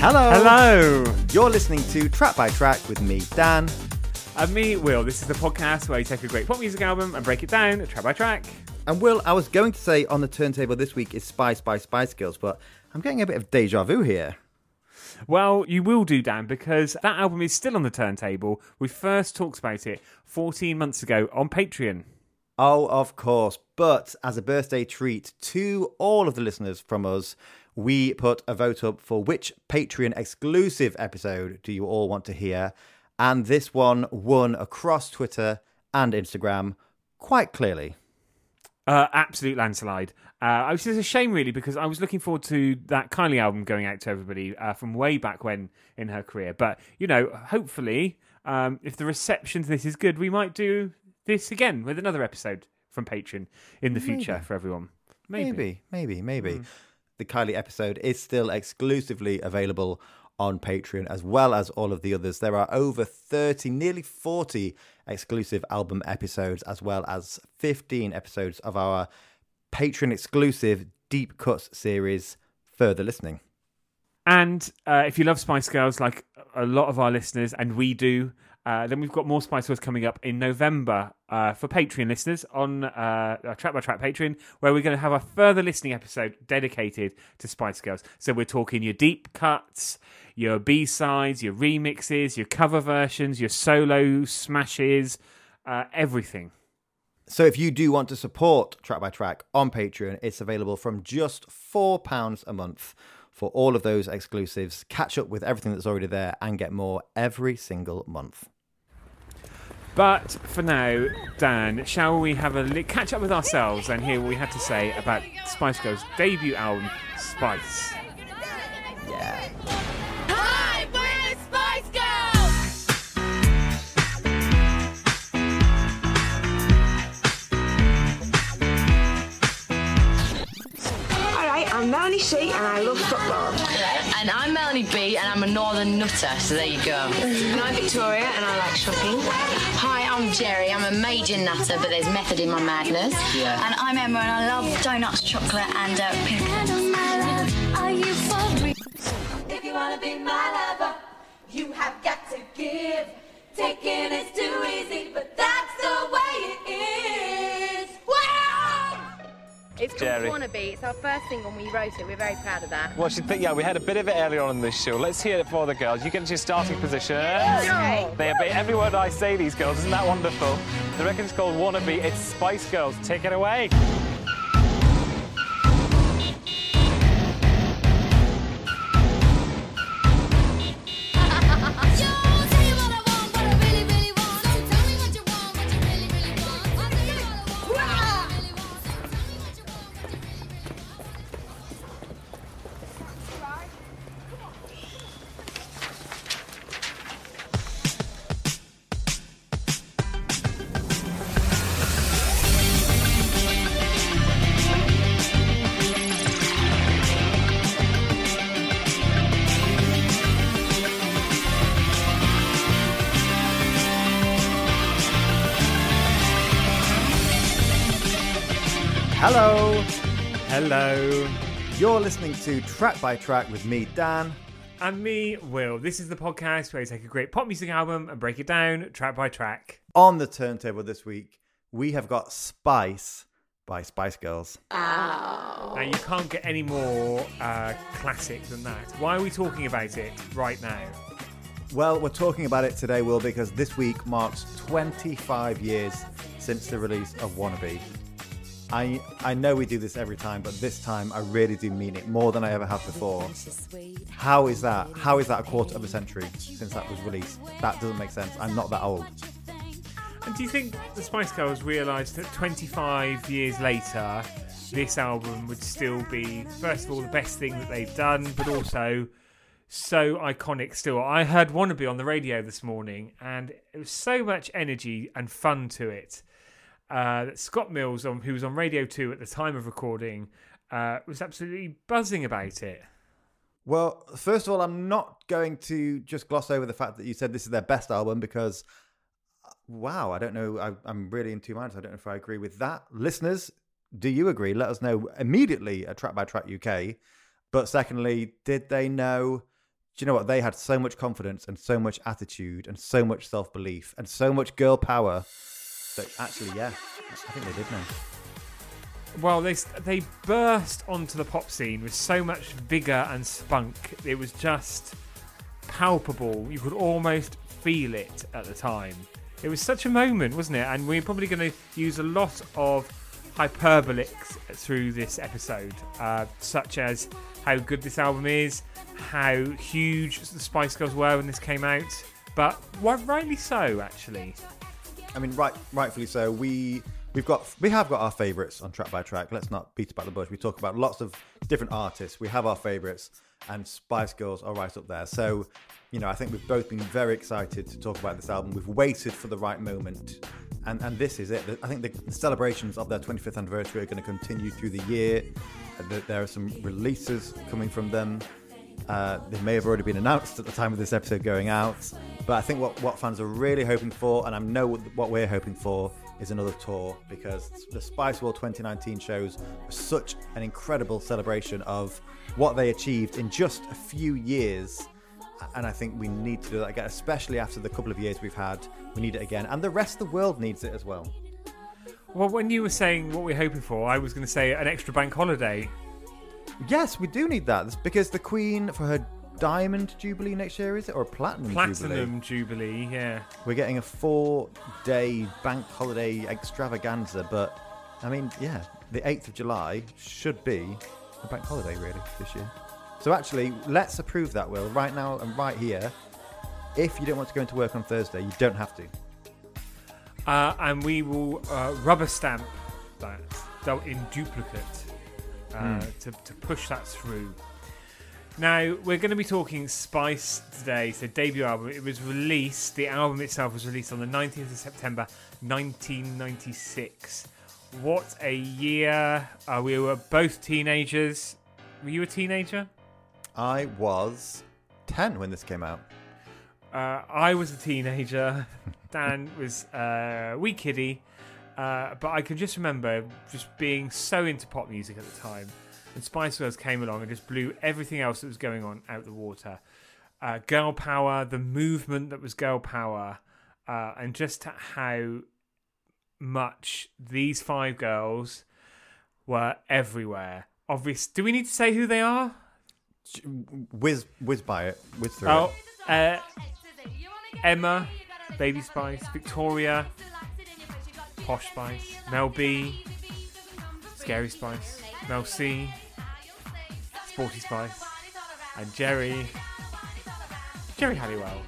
Hello. Hello. You're listening to Track by Track with me, Dan. And me, Will. This is the podcast where we take a great pop music album and break it down track by track. And Will, I was going to say on the turntable this week is Spice by Spice Girls, but I'm getting a bit of deja vu here. Well, you will do, Dan, because that album is still on the turntable. We first talked about it 14 months ago on Patreon. Oh, of course. But as a birthday treat to all of the listeners from us, we put a vote up for which Patreon exclusive episode do you all want to hear. And this one won across Twitter and Instagram quite clearly. Absolute landslide. Which is a shame, really, because I was looking forward to that Kylie album going out to everybody from way back when in her career. But, you know, hopefully, if the reception to this is good, we might do this again with another episode from Patreon in the future for everyone. Maybe. The Kylie episode is still exclusively available on Patreon, as well as all of the others. There are over 30, nearly 40 exclusive album episodes, as well as 15 episodes of our Patreon exclusive Deep Cuts series, Further Listening. And if you love Spice Girls, like a lot of our listeners, and we do, then we've got more Spice Girls coming up in November for Patreon listeners on our Track by Track Patreon, where we're going to have a Further Listening episode dedicated to Spice Girls. So we're talking your deep cuts, your B-sides, your remixes, your cover versions, your solo smashes, everything. So if you do want to support Track by Track on Patreon, it's available from just £4 a month for all of those exclusives. Catch up with everything that's already there and get more every single month. But for now, Dan, shall we have a catch up with ourselves and hear what we had to say about Spice Girls' debut album, Spice? Yeah. Hi, we're Spice Girls! I'm Melanie C and I love football. And I'm Melanie B and I'm a northern nutter, so there you go. And I'm Victoria and I like shopping. Hi, I'm Jerry, I'm a major nutter, but there's method in my madness. Yeah. And I'm Emma and I love donuts, chocolate and pickles. If you want to be my lover, you have got to give. Taking is too easy, but that's the way it is. It's called Wannabe. It's our first single and we wrote it. We're very proud of that. Well, we had a bit of it earlier on in this show. Let's hear it for the girls. You get into your starting position. Okay. Every word I say, these girls. Isn't that wonderful? The record's called Wannabe. It's Spice Girls. Take it away. Hello. You're listening to Track by Track with me, Dan. And me, Will. This is the podcast where we take a great pop music album and break it down track by track. On the turntable this week, we have got Spice by Spice Girls. Ow. Now, you can't get any more classic than that. Why are we talking about it right now? Well, we're talking about it today, Will, because this week marks 25 years since the release of Wannabe. I know we do this every time, but this time I really do mean it more than I ever have before. How is that? How is that a quarter of a century since that was released? That doesn't make sense. I'm not that old. And do you think the Spice Girls realised that 25 years later, this album would still be, first of all, the best thing that they've done, but also so iconic still? I heard Wannabe on the radio this morning, and it was so much energy and fun to it. Scott Mills, who was on Radio 2 at the time of recording, was absolutely buzzing about it. Well, first of all, I'm not going to just gloss over the fact that you said this is their best album because, wow, I don't know. I'm really in two minds. I don't know if I agree with that. Listeners, do you agree? Let us know immediately at Track by Track UK. But secondly, did they know do you know what? They had so much confidence and so much attitude and so much self-belief and so much girl power that actually, yeah, I think they did know. Well, they burst onto the pop scene with so much vigour and spunk. It was just palpable. You could almost feel it at the time. It was such a moment, wasn't it? And we're probably going to use a lot of hyperbole through this episode, such as how good this album is, how huge the Spice Girls were when this came out, but rightly so, actually. I mean, rightfully so. We have got our favourites on Track by Track. Let's not beat about the bush. We talk about lots of different artists. We have our favourites, and Spice Girls are right up there. So, you know, I think we've both been very excited to talk about this album. We've waited for the right moment, and this is it. I think the celebrations of their 25th anniversary are going to continue through the year. There are some releases coming from them. They may have already been announced at the time of this episode going out, but I think what fans are really hoping for, and I know what we're hoping for, is another tour, because the Spice World 2019 shows were such an incredible celebration of what they achieved in just a few years, and I think we need to do that again, especially after the couple of years we've had. We need it again, and the rest of the world needs it as well. Well, when you were saying what we're hoping for, I was going to say an extra bank holiday. Yes, we do need that. That's because the Queen, for her Diamond Jubilee next year, is it? Or a Platinum Jubilee? Platinum Jubilee, yeah. We're getting a 4-day bank holiday extravaganza, but, I mean, yeah, the 8th of July should be a bank holiday, really, this year. So actually, let's approve that, Will, right now and right here. If you don't want to go into work on Thursday, you don't have to. And we will rubber stamp that in duplicate. To push that through. Now, we're going to be talking Spice today. So, debut album. It was released, the album itself was released on the 19th of September 1996. What a year. We were both teenagers. Were you a teenager? I was 10 when this came out. I was a teenager. Dan was a wee kiddie. But I can just remember just being so into pop music at the time. And Spice Girls came along and just blew everything else that was going on out the water. Girl power, the movement that was girl power, and just how much these five girls were everywhere. Obviously, do we need to say who they are? Whiz by it. Whiz through it. Emma, Baby Spice, Victoria, Posh Spice, Mel B, Scary Spice, Mel C, Sporty Spice, and Jerry Halliwell.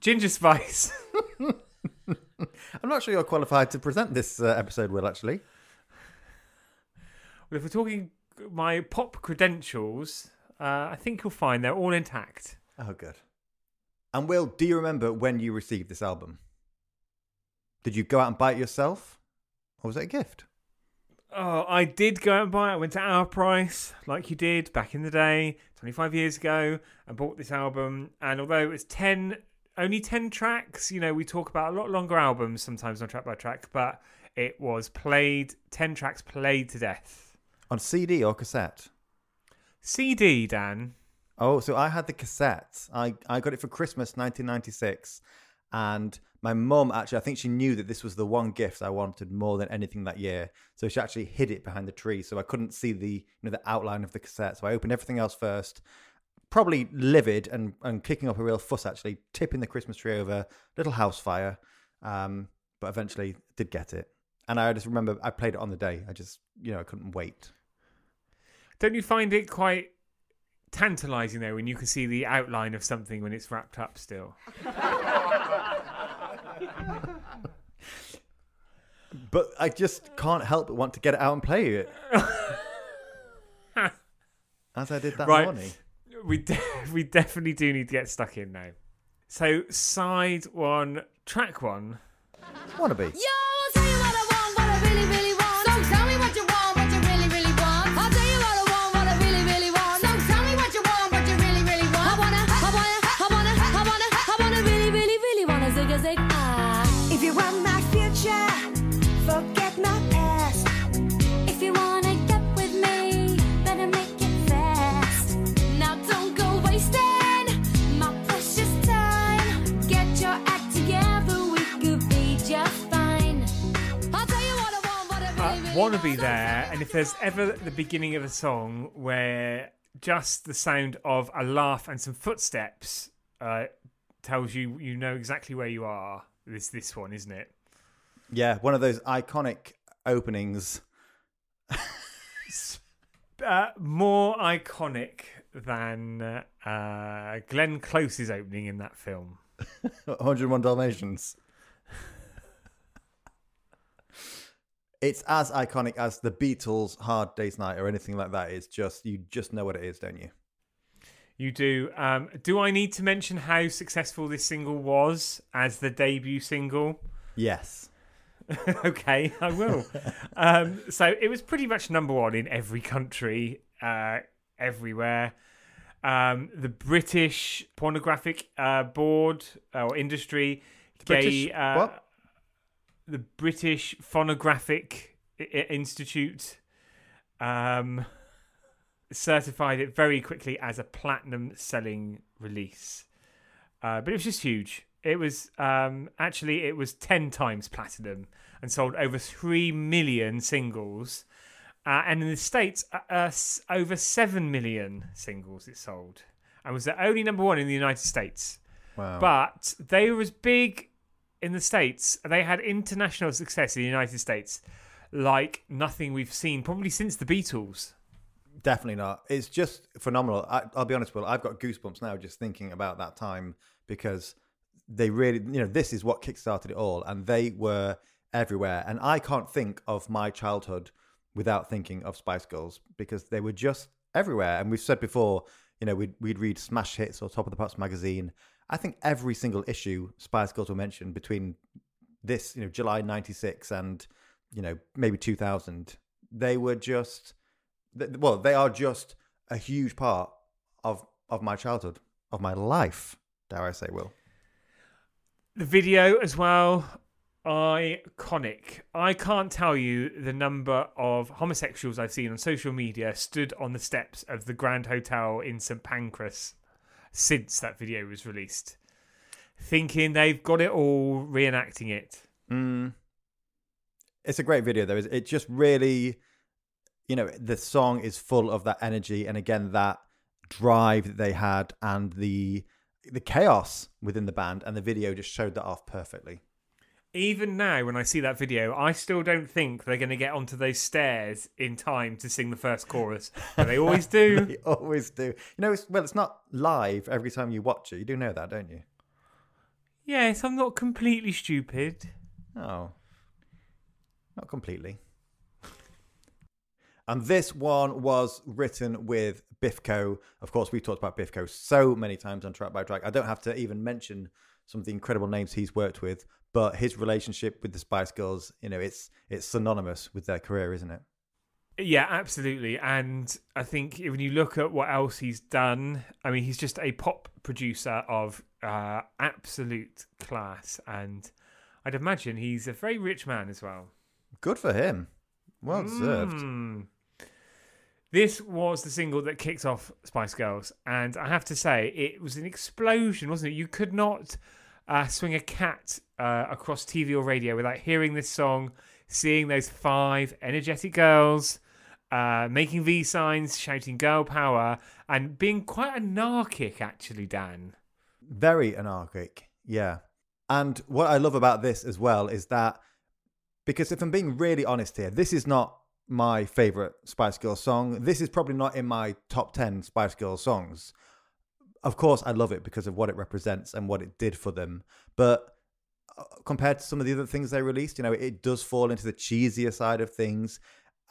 Ginger Spice. I'm not sure you're qualified to present this episode, Will, actually. Well, if we're talking my pop credentials, I think you'll find they're all intact. Oh, good. And Will, do you remember when you received this album? Did you go out and buy it yourself, or was it a gift? Oh, I did go out and buy it. I went to Our Price, like you did back in the day, 25 years ago, and bought this album. And although it was only 10 tracks, you know, we talk about a lot longer albums sometimes on Track by Track, but it was 10 tracks played to death. On CD or cassette? CD, Dan. Oh, so I had the cassette. I got it for Christmas 1996, and my mum, actually, I think she knew that this was the one gift I wanted more than anything that year. So she actually hid it behind the tree, so I couldn't see the outline of the cassette. So I opened everything else first, probably livid and kicking up a real fuss, actually, tipping the Christmas tree over, little house fire. But eventually did get it. And I just remember I played it on the day. I just, you know, I couldn't wait. Don't you find it quite tantalising, though, when you can see the outline of something when it's wrapped up still? But I just can't help but want to get it out and play it. As I did that morning. We definitely do need to get stuck in now. So, side one, track one. Wannabe. Yo, tell you what I want, what I really, really want. So tell me what you want, what you really, really want. I'll tell you what I want, what I really, really want. So tell me what you want, what you really, really want. I wanna really, really, really wanna zig a zig. If you want my future, forget my past. If you wanna get with me, better make it fast. Now don't Wannabe there, and if there's ever the beginning of a song where just the sound of a laugh and some footsteps tells you you know exactly where you are, it's this one, isn't it? Yeah, one of those iconic openings. More iconic than Glenn Close's opening in that film. 101 Dalmatians. It's as iconic as the Beatles' Hard Day's Night or anything like that. It's just, you just know what it is, don't you? You do. Do I need to mention how successful this single was as the debut single? Yes. Okay, I will. So it was pretty much number one in every country, everywhere. The British Phonographic Board or industry gave... The British Phonographic Institute certified it very quickly as a platinum-selling release. But it was just huge. It was actually, it was 10 times platinum and sold over 3 million singles. And in the States, over 7 million singles it sold. And was the only number one in the United States. Wow. But they were as big... in the States, they had international success in the United States like nothing we've seen probably since the Beatles. Definitely not. It's just phenomenal. I'll be honest, Will, I've got goosebumps now just thinking about that time because they really, you know, this is what kickstarted it all and they were everywhere. And I can't think of my childhood without thinking of Spice Girls because they were just everywhere. And we've said before, you know, we'd read Smash Hits or Top of the Pops magazine. I think every single issue Spice Girls were mentioned between this, you know, July 96 and, you know, maybe 2000. They were just, well, they are just a huge part of my childhood, of my life, dare I say, Will. The video as well, iconic. I can't tell you the number of homosexuals I've seen on social media stood on the steps of the Grand Hotel in St Pancras since that video was released, thinking they've got it all, reenacting it. It's a great video though. It just really, you know, the song is full of that energy and again that drive that they had and the chaos within the band, and the video just showed that off perfectly. Even now when I see that video, I still don't think they're going to get onto those stairs in time to sing the first chorus. But they always do. They always do. You know, it's not live every time you watch it. You do know that, don't you? Yes, I'm not completely stupid. Oh. Not completely. And this one was written with Biffco. Of course, we've talked about Biffco so many times on Track by Track. I don't have to even mention some of the incredible names he's worked with. But his relationship with the Spice Girls, you know, it's synonymous with their career, isn't it? Yeah, absolutely. And I think when you look at what else he's done, I mean, he's just a pop producer of absolute class. And I'd imagine he's a very rich man as well. Good for him. Well deserved. This was the single that kicks off Spice Girls. And I have to say, it was an explosion, wasn't it? You could not... swing a cat across TV or radio without hearing this song, seeing those 5 energetic girls making V signs, shouting girl power, and being quite anarchic, actually, Dan. Very anarchic, yeah. And what I love about this as well is that, because if I'm being really honest here, this is not my favourite Spice Girls song. This is probably not in my top 10 Spice Girls songs. Of course, I love it because of what it represents and what it did for them. But compared to some of the other things they released, you know, it does fall into the cheesier side of things.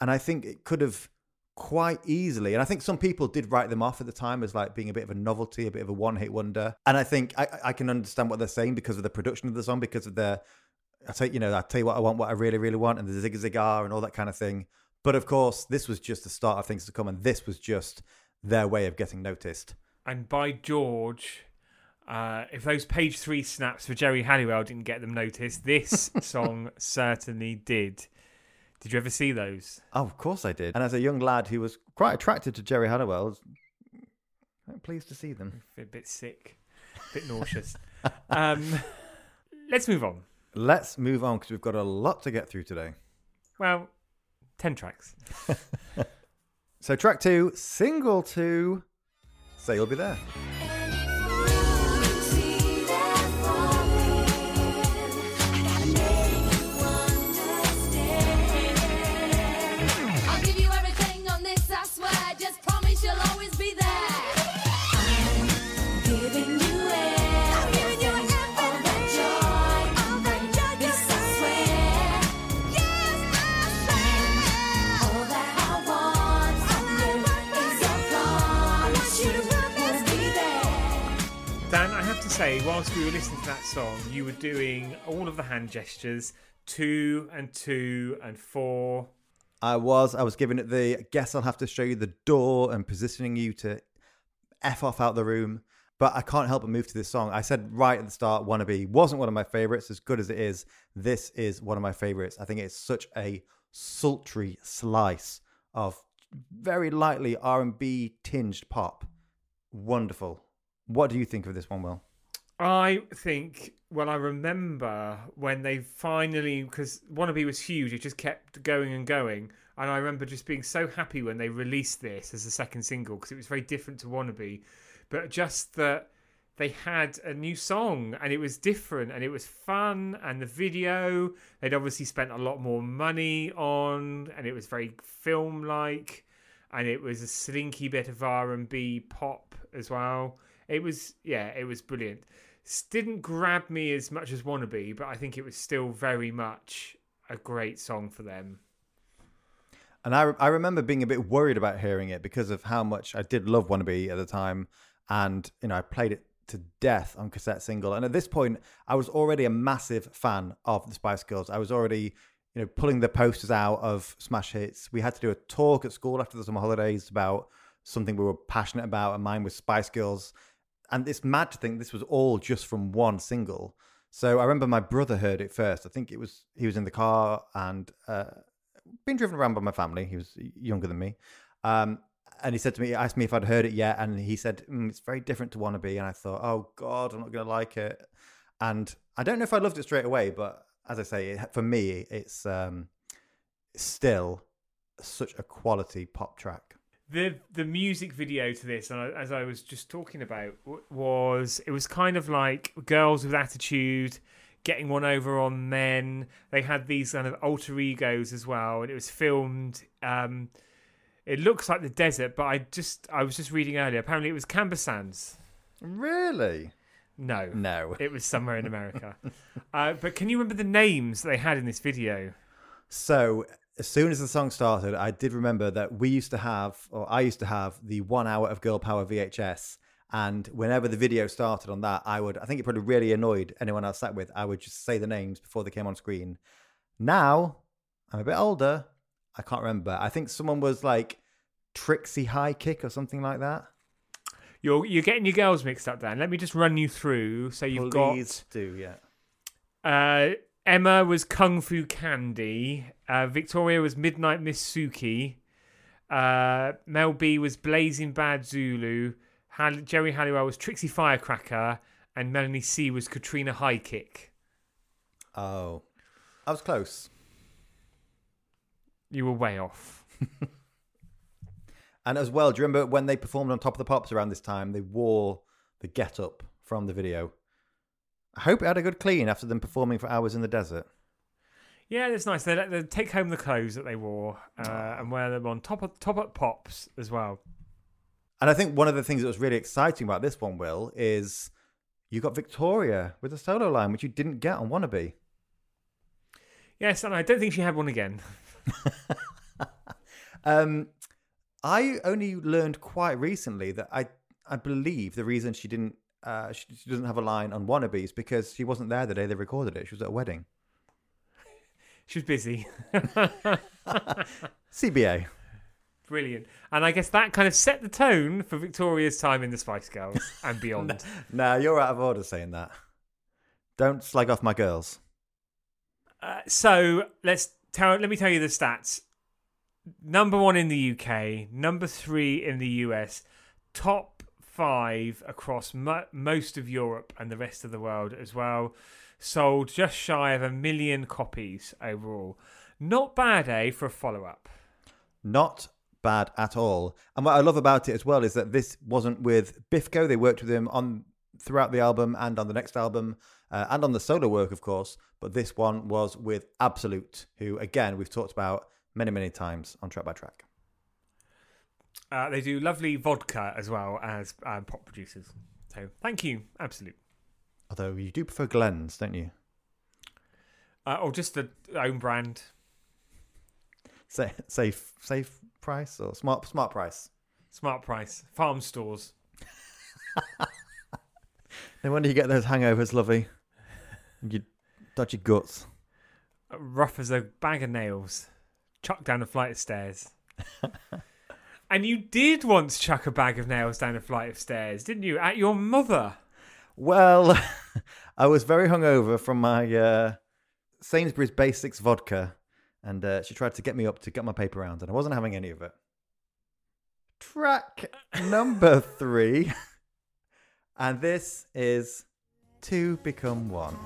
And I think it could have quite easily. And I think some people did write them off at the time as like being a bit of a novelty, a bit of a one-hit wonder. And I think I can understand what they're saying because of the production of the song, because of the, I tell you what I want, what I really, really want, and the zig zigar and all that kind of thing. But of course, this was just the start of things to come. And this was just their way of getting noticed. And by George, if those page 3 snaps for Jerry Halliwell didn't get them noticed, this song certainly did. Did you ever see those? Oh, of course I did. And as a young lad who was quite attracted to Jerry Halliwell, I was pleased to see them. A bit sick, a bit nauseous. Let's move on. Let's move on because we've got a lot to get through today. Well, 10 tracks. So track 2, single 2, Say You'll Be There. Whilst we were listening to that song, you were doing all of the hand gestures, 2 and 2 and 4. I was giving it the guess I'll have to show you the door and positioning you to F off out the room. But I can't help but move to this song. I said right at the start, Wannabe wasn't one of my favourites. As good as it is, this is one of my favourites. I think it's such a sultry slice of very lightly R&B tinged pop. Wonderful. What do you think of this one, Will? I think, well, I remember when they finally, because Wannabe was huge, it just kept going and going. And I remember just being so happy when they released this as the second single, because it was very different to Wannabe. But just that they had a new song and it was different and it was fun. And the video, they'd obviously spent a lot more money on, and it was very film-like. And it was a slinky bit of R&B pop as well. It was brilliant. Didn't grab me as much as Wannabe, but I think it was still very much a great song for them. And I remember being a bit worried about hearing it because of how much I did love Wannabe at the time. And, you know, I played it to death on cassette single. And at this point, I was already a massive fan of the Spice Girls. I was already, you know, pulling the posters out of Smash Hits. We had to do a talk at school after the summer holidays about something we were passionate about, and mine was Spice Girls. And it's mad to think this was all just from one single. So I remember my brother heard it first. I think he was in the car and being driven around by my family. He was younger than me. And he said to me, asked me if I'd heard it yet. And he said, it's very different to Wannabe. And I thought, oh God, I'm not going to like it. And I don't know if I loved it straight away, but as I say, for me, it's still such a quality pop track. The music video to this, and as I was just talking about, it was kind of like girls with attitude getting one over on men. They had these kind of alter egos as well, and it was filmed. It looks like the desert, but I was just reading earlier. Apparently, it was Canberra Sands. Really? No. It was somewhere in America. But can you remember the names they had in this video? So, as soon as the song started, I did remember that I used to have the 1 hour of Girl Power VHS. And whenever the video started on that, I think it probably really annoyed anyone I sat with. I would just say the names before they came on screen. Now, I'm a bit older. I can't remember. I think someone was like Trixie High Kick or something like that. You're getting your girls mixed up, Dan. Let me just run you through. So you've Emma was Kung Fu Candy. Victoria was Midnight Miss Suki. Mel B was Blazing Bad Zulu. Jerry Halliwell was Trixie Firecracker. And Melanie C was Katrina High Kick. Oh, I was close. You were way off. And as well, do you remember when they performed on Top of the Pops around this time? They wore the get-up from the video. I hope it had a good clean after them performing for hours in the desert. Yeah, that's nice. They take home the clothes that they wore and wear them on top of Pops as well. And I think one of the things that was really exciting about this one, Will, is you got Victoria with a solo line, which you didn't get on Wannabe. Yes, and I don't think she had one again. I only learned quite recently that I believe the reason she didn't she doesn't have a line on Wannabe's because she wasn't there the day they recorded it. She was at a wedding. She was busy. CBA. Brilliant. And I guess that kind of set the tone for Victoria's time in the Spice Girls and beyond. No, you're out of order saying that. Don't slag off my girls. So let me tell you the stats. Number 1 in the UK, number 3 in the US, top 5 across most of Europe and the rest of the world as well. Sold just shy of 1 million copies overall. Not bad, for a follow-up. Not bad at all. And what I love about it as well is that this wasn't with Biffco. They worked with him on throughout the album and on the next album and on the solo work, of course. But this one was with Absolute, who, again, we've talked about many, many times on Track by Track. They do lovely vodka as well as pop producers. So thank you, Absolute. Although you do prefer Glen's, don't you? Or just the own brand. Safe price or smart price? Smart price. Farm stores. No wonder you get those hangovers, lovey. You dodgy guts. Rough as a bag of nails. Chucked down a flight of stairs. And you did once chuck a bag of nails down a flight of stairs, didn't you? At your mother. Well, I was very hungover from my Sainsbury's Basics vodka. And she tried to get me up to get my paper round. And I wasn't having any of it. Track number 3. And this is Two Become One.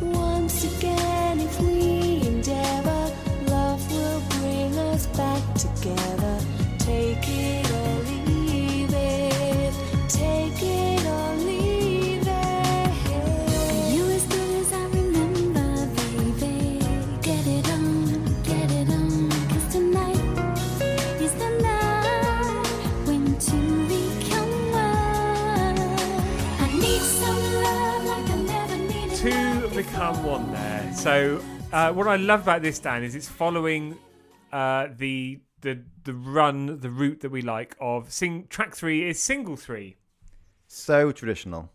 Once again, if we endeavor, love will bring us back together. Take it or leave it. Take it or leave it. You as good as I remember, baby. Get it on, 'cause tonight is the night when two become one. I need some love like I never needed. Two become one there. So what I love about this, Dan, is it's following the route that we like of track 3 is single 3. So traditional.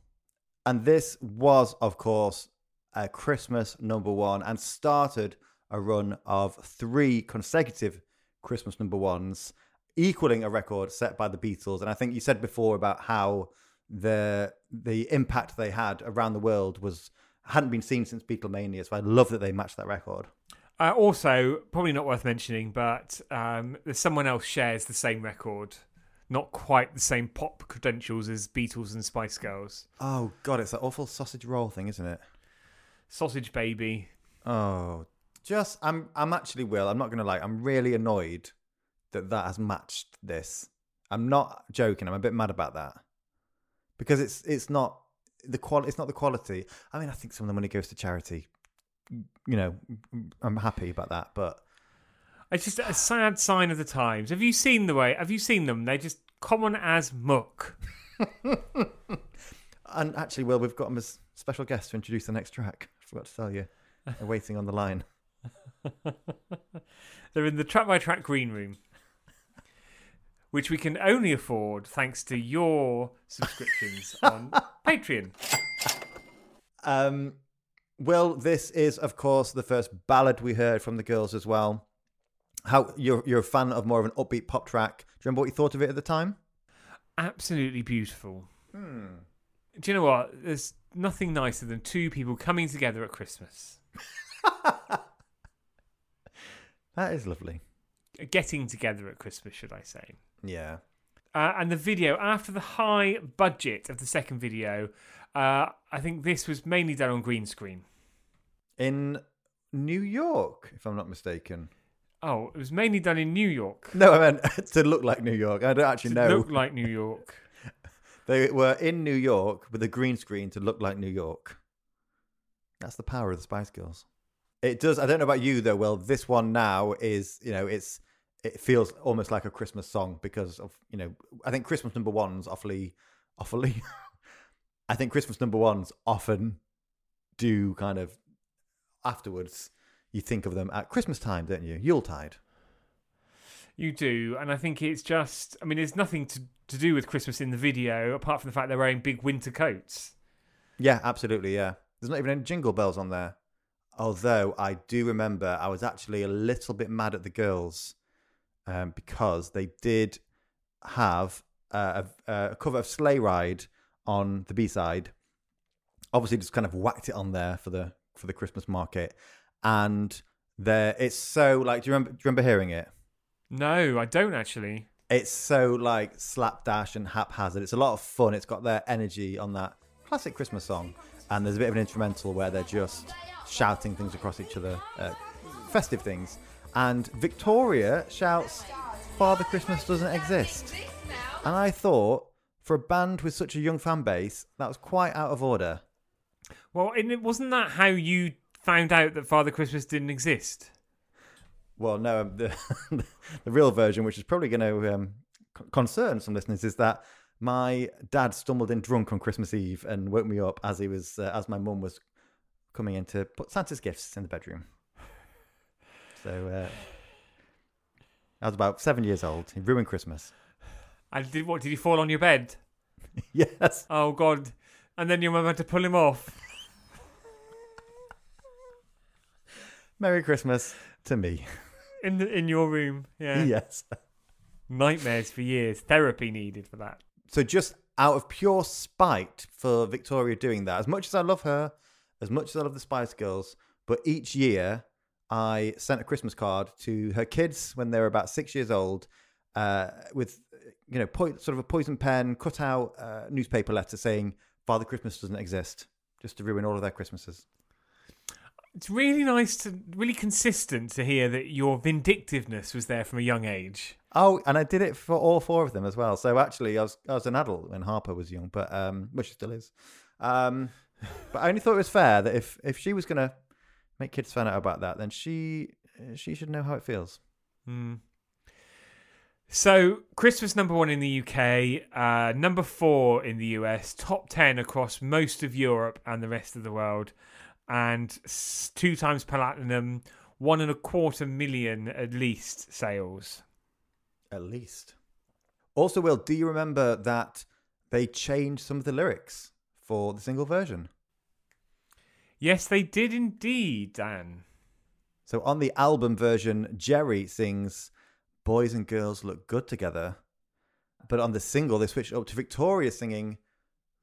And this was, of course, a Christmas number 1 and started a run of 3 consecutive Christmas number 1s, equaling a record set by the Beatles. And I think you said before about how the impact they had around the world hadn't been seen since Beatlemania. So I love that they matched that record. Also, probably not worth mentioning, but someone else shares the same record. Not quite the same pop credentials as Beatles and Spice Girls. Oh, God, it's that awful sausage roll thing, isn't it? Sausage baby. Oh, I'm not going to lie. I'm really annoyed that has matched this. I'm not joking. I'm a bit mad about that. Because it's not the quality. I mean, I think some of the money goes to charity. You know, I'm happy about that, but it's just a sad sign of the times. Have you seen them? They're just common as muck. And actually, Will, we've got them as special guests to introduce the next track. I forgot to tell you. They're waiting on the line. They're in the Track by Track green room, which we can only afford thanks to your subscriptions on Patreon. Well, this is, of course, the first ballad we heard from the girls as well. How you're a fan of more of an upbeat pop track. Do you remember what you thought of it at the time? Absolutely beautiful. Do you know what? There's nothing nicer than two people coming together at Christmas. That is lovely. Getting together at Christmas, should I say. Yeah. And the video, after the high budget of the second video... I think this was mainly done on green screen. In New York, if I'm not mistaken. Oh, it was mainly done in New York. No, I meant to look like New York. I don't actually know. To look like New York. They were in New York with a green screen to look like New York. That's the power of the Spice Girls. It does. I don't know about you, though. Well, this one now is, you know, it feels almost like a Christmas song because of, you know, I think Christmas number 1's awfully... I think Christmas number 1s often do kind of afterwards. You think of them at Christmas time, don't you? Yuletide. You do. And I think it's just, I mean, there's nothing to do with Christmas in the video apart from the fact they're wearing big winter coats. Yeah, absolutely. Yeah. There's not even any jingle bells on there. Although I do remember I was actually a little bit mad at the girls because they did have a cover of Sleigh Ride on the B-side, obviously just kind of whacked it on there for the Christmas market, and there it's so like. Do you remember hearing it? No, I don't actually. It's so like slapdash and haphazard. It's a lot of fun. It's got their energy on that classic Christmas song, and there's a bit of an instrumental where they're just shouting things across each other, festive things, And Victoria shouts, Father Christmas doesn't exist. And I thought, for a band with such a young fan base, that was quite out of order. Well, and wasn't that how you found out that Father Christmas didn't exist? Well, no, the real version, which is probably going to concern some listeners, is that my dad stumbled in drunk on Christmas Eve and woke me up as he was as my mum was coming in to put Santa's gifts in the bedroom. So I was about 7 years old. He ruined Christmas. And what, did he fall on your bed? Yes. Oh, God. And then your mum had to pull him off. Merry Christmas to me. In your room, yeah. Yes. Nightmares for years. Therapy needed for that. So just out of pure spite for Victoria doing that, as much as I love her, as much as I love the Spice Girls, but each year I sent a Christmas card to her kids when they were about 6 years old with... you know, sort of a poison pen, cut out newspaper letter saying Father Christmas doesn't exist, just to ruin all of their Christmases. It's really nice to, really consistent to hear that your vindictiveness was there from a young age. Oh, and I did it for all four of them as well. So actually, I was an adult when Harper was young, but which she still is. But I only thought it was fair that if she was going to make kids find out about that, then she should know how it feels. Mm. So, Christmas number one in the UK, number four in the US, top 10 across most of Europe and the rest of the world, and 2 times platinum, 1.25 million at least sales. At least. Also, Will, do you remember that they changed some of the lyrics for the single version? Yes, they did indeed, Dan. So, on the album version, Jerry sings... Boys and girls look good together. But on the single, they switched up to Victoria singing,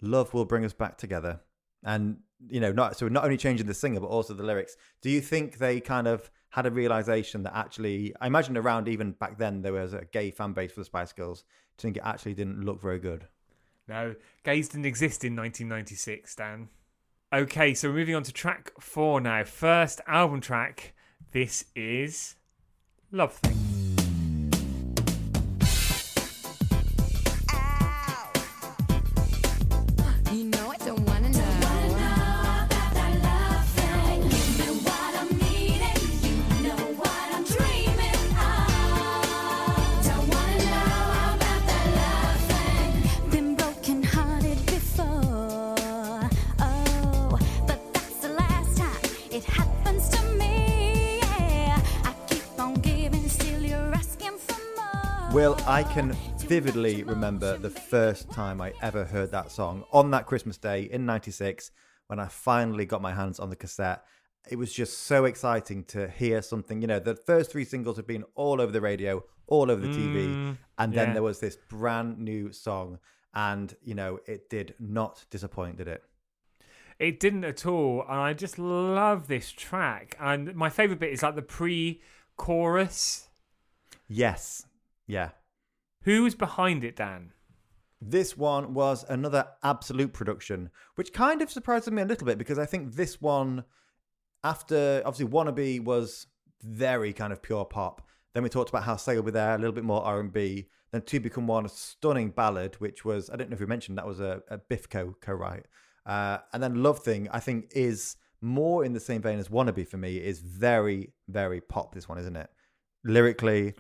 Love Will Bring Us Back Together. And, you know, not only changing the singer, but also the lyrics. Do you think they kind of had a realization that actually, I imagine around even back then, there was a gay fan base for the Spice Girls. Do you think it actually didn't look very good? No, gays didn't exist in 1996, Dan. Okay, so we're moving on to track 4 now. First album track, this is Love Thing. Will, I can vividly remember the first time I ever heard that song on that Christmas day in 96 when I finally got my hands on the cassette. It was just so exciting to hear something. You know, the first 3 singles had been all over the radio, all over the TV. And then there was this brand new song. And, you know, it did not disappoint, did it? It didn't at all. And I just love this track. And my favourite bit is like the pre-chorus. Yes. Yeah. Who was behind it, Dan? This one was another Absolute production, which kind of surprised me a little bit because I think this one, after obviously Wannabe was very kind of pure pop. Then we talked about how Say You'll Be There, a little bit more R&B. Then Two Become One, a stunning ballad, which was, I don't know if we mentioned, that was a Biffco co-write. And then Love Thing, I think, is more in the same vein as Wannabe for me. It is very, very pop, this one, isn't it? Lyrically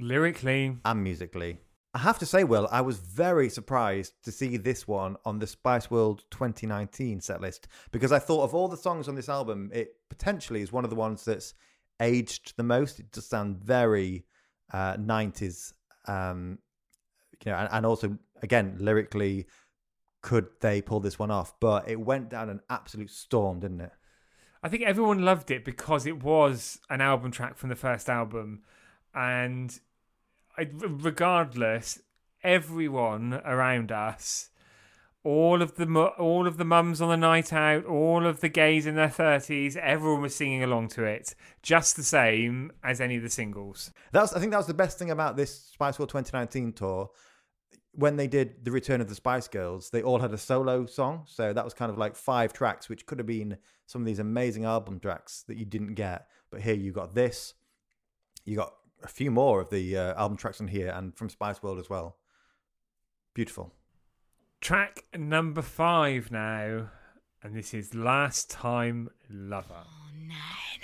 and musically. I have to say, Will, I was very surprised to see this one on the Spice World 2019 setlist because I thought of all the songs on this album, it potentially is one of the ones that's aged the most. It does sound very 90s, you know, and also, again, lyrically, could they pull this one off? But it went down an absolute storm, didn't it? I think everyone loved it because it was an album track from the first album. And regardless, everyone around us, all of the mums on the night out, all of the gays in their 30s, everyone was singing along to it, just the same as any of the singles. I think that was the best thing about this Spice World 2019 tour. When they did the Return of the Spice Girls, they all had a solo song. So that was kind of like 5 tracks, which could have been some of these amazing album tracks that you didn't get. But here you got this. You got a few more of the album tracks on here, and from Spice World as well. Beautiful. Track number 5 now, and this is Last Time Lover. Oh, nine.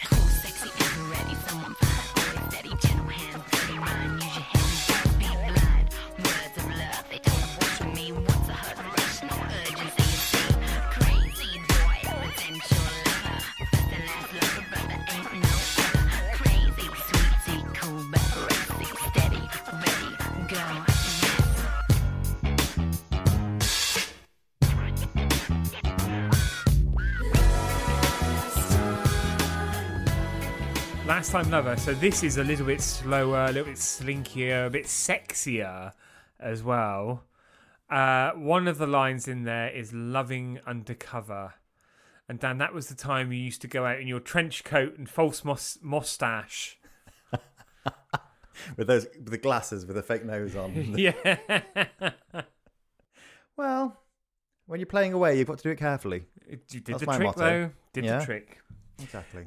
Cool, sexy, and ready. Someone fine, steady, gentle hand, steady rhyme. Use your head, be blind. Words of love, they don't want to mean what's a hurt, rush, no urgency. See, crazy boy, potential lover. First and last lover, brother, ain't no other. Crazy, sweet, tea, cool, but racy, steady, ready, go. Last Time Lover. So this is a little bit slower, a little bit slinkier, a bit sexier as well. One of the lines in there is loving undercover. And Dan, that was the time you used to go out in your trench coat and false moustache. With the glasses with the fake nose on. Yeah. Well, when you're playing away, you've got to do it carefully. You did the trick, though. Did the trick. Exactly.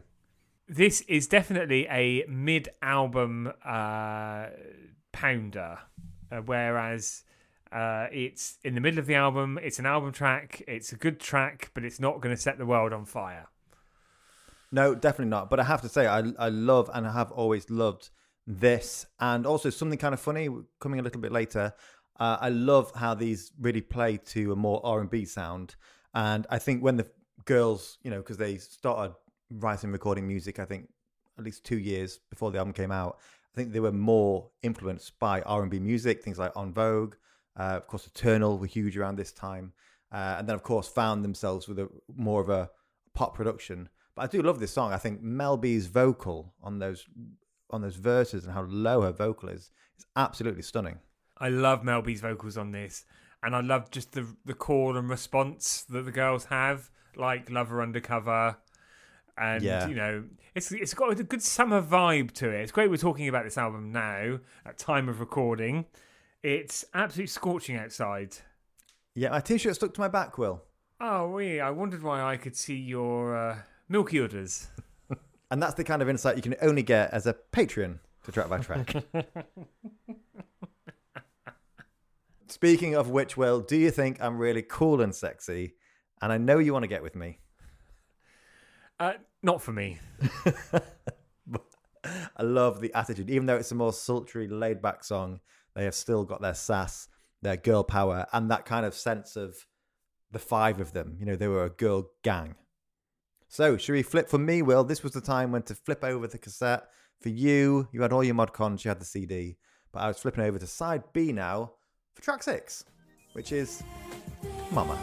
This is definitely a mid-album pounder, whereas it's in the middle of the album. It's an album track. It's a good track, but it's not going to set the world on fire. No, definitely not. But I have to say, I love and I have always loved this, and also something kind of funny coming a little bit later. I love how these really play to a more R&B sound, and I think when the girls, you know, because they started writing, recording music, I think at least 2 years before the album came out, I think they were more influenced by R&B music, things like En Vogue, of course Eternal were huge around this time, and then of course found themselves with a more of a pop production. But I do love this song. I think Mel B's vocal on those verses and how low her vocal is absolutely stunning. I love Mel B's vocals on this, and I love just the call and response that the girls have, like Lover Undercover. And, you know, it's got a good summer vibe to it. It's great we're talking about this album now, at time of recording. It's absolutely scorching outside. Yeah, my T-shirt stuck to my back, Will. Oh, wee. I wondered why I could see your milky udders. And that's the kind of insight you can only get as a Patreon to Track by Track. Speaking of which, Will, do you think I'm really cool and sexy? And I know you want to get with me. Not for me. I love the attitude. Even though it's a more sultry, laid-back song, they have still got their sass, their girl power, and that kind of sense of the five of them. You know, they were a girl gang. So, should we flip? For me, Will, this was the time when to flip over the cassette. For you, you had all your mod cons, you had the CD. But I was flipping over to side B now for track 6, which is Mama.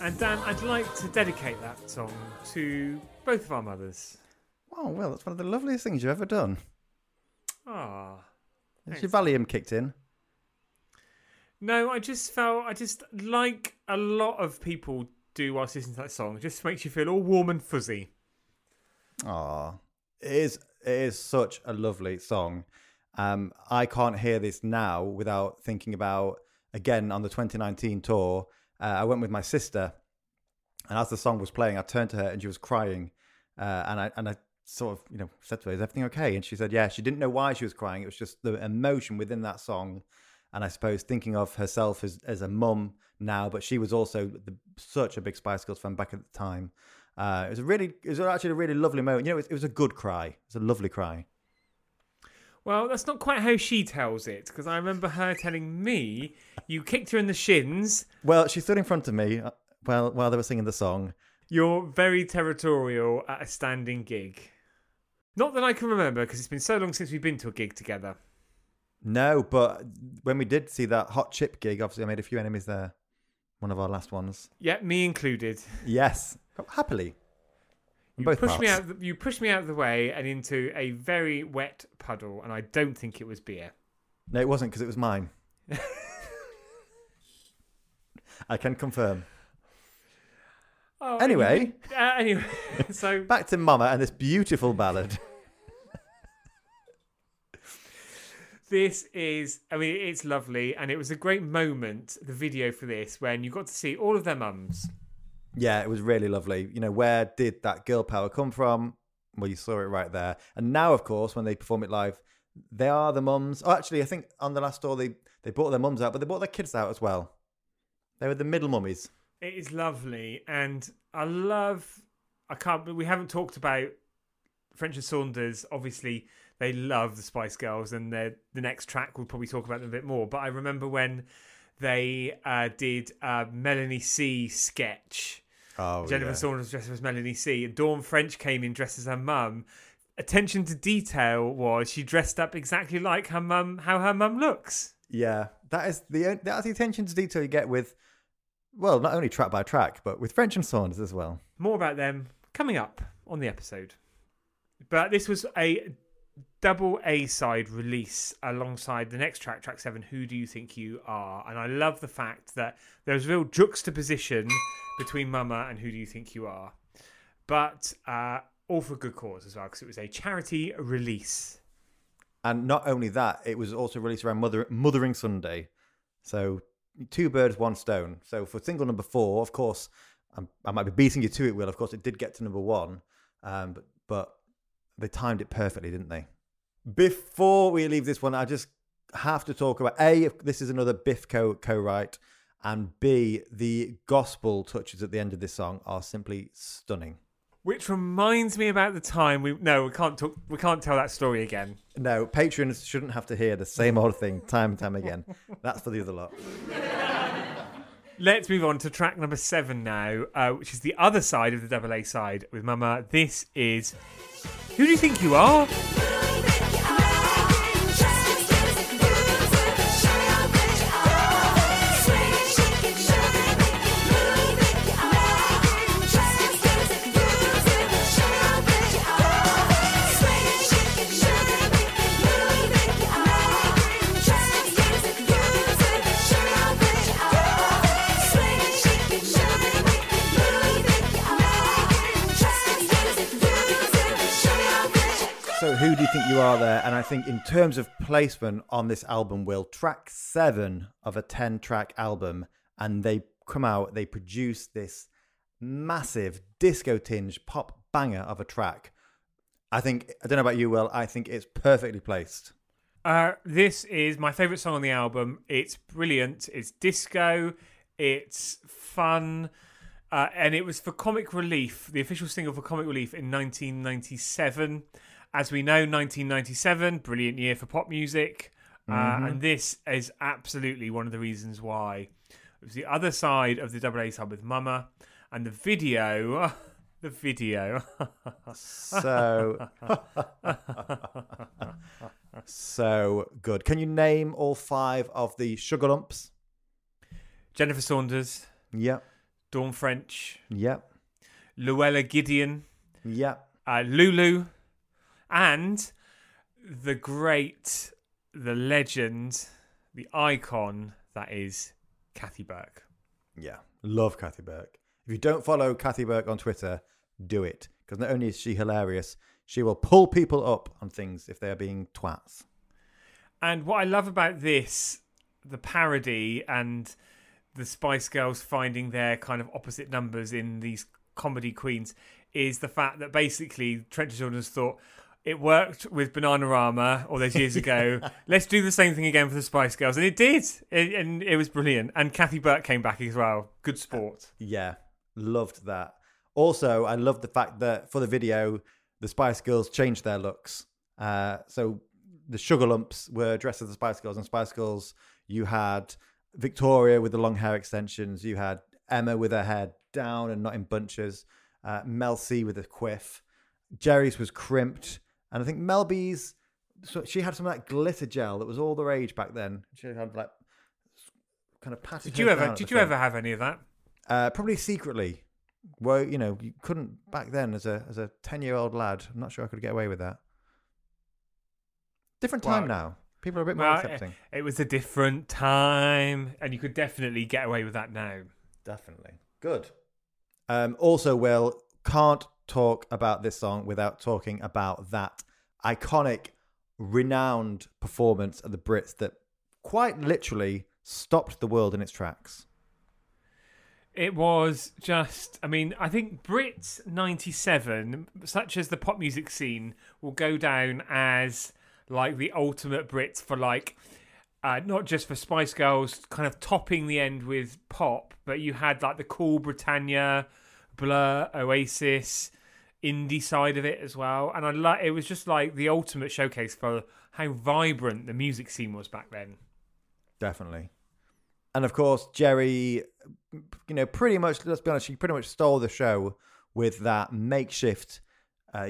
And Dan, I'd like to dedicate that song to both of our mothers. Oh, well, that's one of the loveliest things you've ever done. Ah, has your Valium kicked in? No, I just like a lot of people do whilst listening to that song. It just makes you feel all warm and fuzzy. Ah, it is such a lovely song. I can't hear this now without thinking about, again, on the 2019 tour, I went with my sister, and as the song was playing, I turned to her and she was crying. And I sort of, you know, said to her, "Is everything okay?" And she said, "Yeah." She didn't know why she was crying. It was just the emotion within that song. And I suppose thinking of herself as a mum now, but she was also such a big Spice Girls fan back at the time. It was actually a really lovely moment. You know, it was a good cry. It was a lovely cry. Well, that's not quite how she tells it, because I remember her telling me you kicked her in the shins. Well, she stood in front of me while they were singing the song. You're very territorial at a standing gig. Not that I can remember, because it's been so long since we've been to a gig together. No, but when we did see that Hot Chip gig, obviously I made a few enemies there. One of our last ones. Yeah, me included. Yes. Happily. You pushed me out of the way and into a very wet puddle, and I don't think it was beer. No, it wasn't, because it was mine. I can confirm. Oh, anyway, so back to Mama and this beautiful ballad. This is, I mean, it's lovely, and it was a great moment, the video for this, when you got to see all of their mums. Yeah, it was really lovely. You know, where did that girl power come from? Well, you saw it right there. And now, of course, when they perform it live, they are the mums. Oh, actually, I think on the last tour, they brought their mums out, but they brought their kids out as well. They were the middle mummies. It is lovely, and we haven't talked about French and Saunders. Obviously, they love the Spice Girls, and the next track we'll probably talk about them a bit more. But I remember when they did a Melanie C sketch. Oh, Jennifer Saunders dressed as Melanie C, and Dawn French came in dressed as her mum. Attention to detail was she dressed up exactly like her mum, how her mum looks. Yeah, that is the attention to detail you get with. Well, not only track by track, but with French and Saunders as well. More about them coming up on the episode. But this was a double A-side release alongside the next track, track 7, Who Do You Think You Are? And I love the fact that there's real juxtaposition between Mama and Who Do You Think You Are? But all for good cause as well, because it was a charity release. And not only that, it was also released around Mothering Sunday. So... two birds, one stone. So for single number 4, of course, I might be beating you to it, Will. Of course, it did get to number 1, but they timed it perfectly, didn't they? Before we leave this one, I just have to talk about, A, if this is another Biffco co-write, and B, the gospel touches at the end of this song are simply stunning. Which reminds me about the time we can't tell that story again. No, patrons shouldn't have to hear the same old thing time and time again. That's for the other lot. Let's move on to track number 7 now, which is the other side of the double A side with Mama. This is Who Do You Think You Are? Who Do You Think You Are there? And I think in terms of placement on this album, Will, track 7 of a 10-track album, and they come out, they produce this massive disco-tinged pop banger of a track. I don't know about you, Will, I think it's perfectly placed. This is my favourite song on the album. It's brilliant. It's disco. It's fun. And it was for Comic Relief, the official single for Comic Relief in 1997. As we know, 1997, brilliant year for pop music. Mm-hmm. And this is absolutely one of the reasons why. It was the other side of the double A side with Mama. And the video. So good. Can you name all 5 of the Sugar Lumps? Jennifer Saunders. Yep. Dawn French. Yep. Luella Gideon. Yep. Lulu. And the great, the legend, the icon, that is Kathy Burke. Yeah, love Kathy Burke. If you don't follow Kathy Burke on Twitter, do it. Because not only is she hilarious, she will pull people up on things if they are being twats. And what I love about this, the parody and the Spice Girls finding their kind of opposite numbers in these comedy queens, is the fact that basically Trent and Jordan's thought... it worked with Bananarama all those years ago. Let's do the same thing again for the Spice Girls. And it did. And it was brilliant. And Kathy Burke came back as well. Good sport. Yeah. Loved that. Also, I loved the fact that for the video, the Spice Girls changed their looks. So the Sugar Lumps were dressed as the Spice Girls. And Spice Girls, you had Victoria with the long hair extensions. You had Emma with her hair down and not in bunches. Mel C with a quiff. Jerry's was crimped. And I think Mel B's, so she had some of that glitter gel that was all the rage back then. She had like kind of patted. Did you ever have any of that? Probably secretly. Well, you know, you couldn't back then as a 10-year-old lad. I'm not sure I could get away with that. Different time now. People are a bit more accepting. It was a different time, and you could definitely get away with that now. Definitely. Good. Also, Will, can't talk about this song without talking about that iconic, renowned performance of the Brits that quite literally stopped the world in its tracks. It was just, I mean, I think Brits 97, such as the pop music scene, will go down as like the ultimate Brits for like, not just for Spice Girls, kind of topping the end with pop, but you had like the Cool Britannia, Blur, Oasis, indie side of it as well. And it was just like the ultimate showcase for how vibrant the music scene was back then. Definitely. And of course, Jerry, you know, pretty much, let's be honest, she pretty much stole the show with that makeshift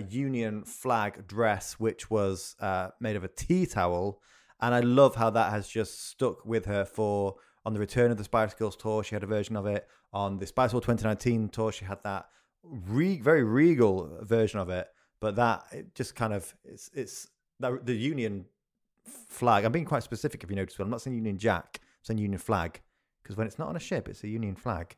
Union flag dress, which was made of a tea towel. And I love how that has just stuck with her for, on the return of the Spice Girls tour, she had a version of it. On the Spice World 2019 tour, she had that very regal version of it. But that, it just kind of, it's the Union flag. I'm being quite specific, if you notice, but I'm not saying Union Jack. It's a Union flag, because when it's not on a ship, it's a Union flag.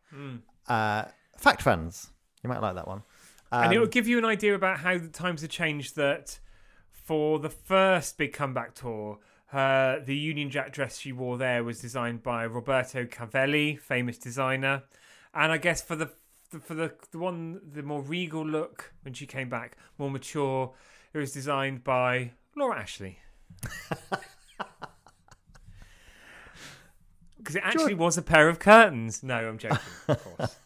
Fact fans, you might like that one. And it will give you an idea about how the times have changed, that for the first big comeback tour, the Union Jack dress she wore there was designed by Roberto Cavalli, famous designer. And I guess for the one, the more regal look when she came back, more mature, it was designed by Laura Ashley. Because it actually was a pair of curtains. No, I'm joking, of course.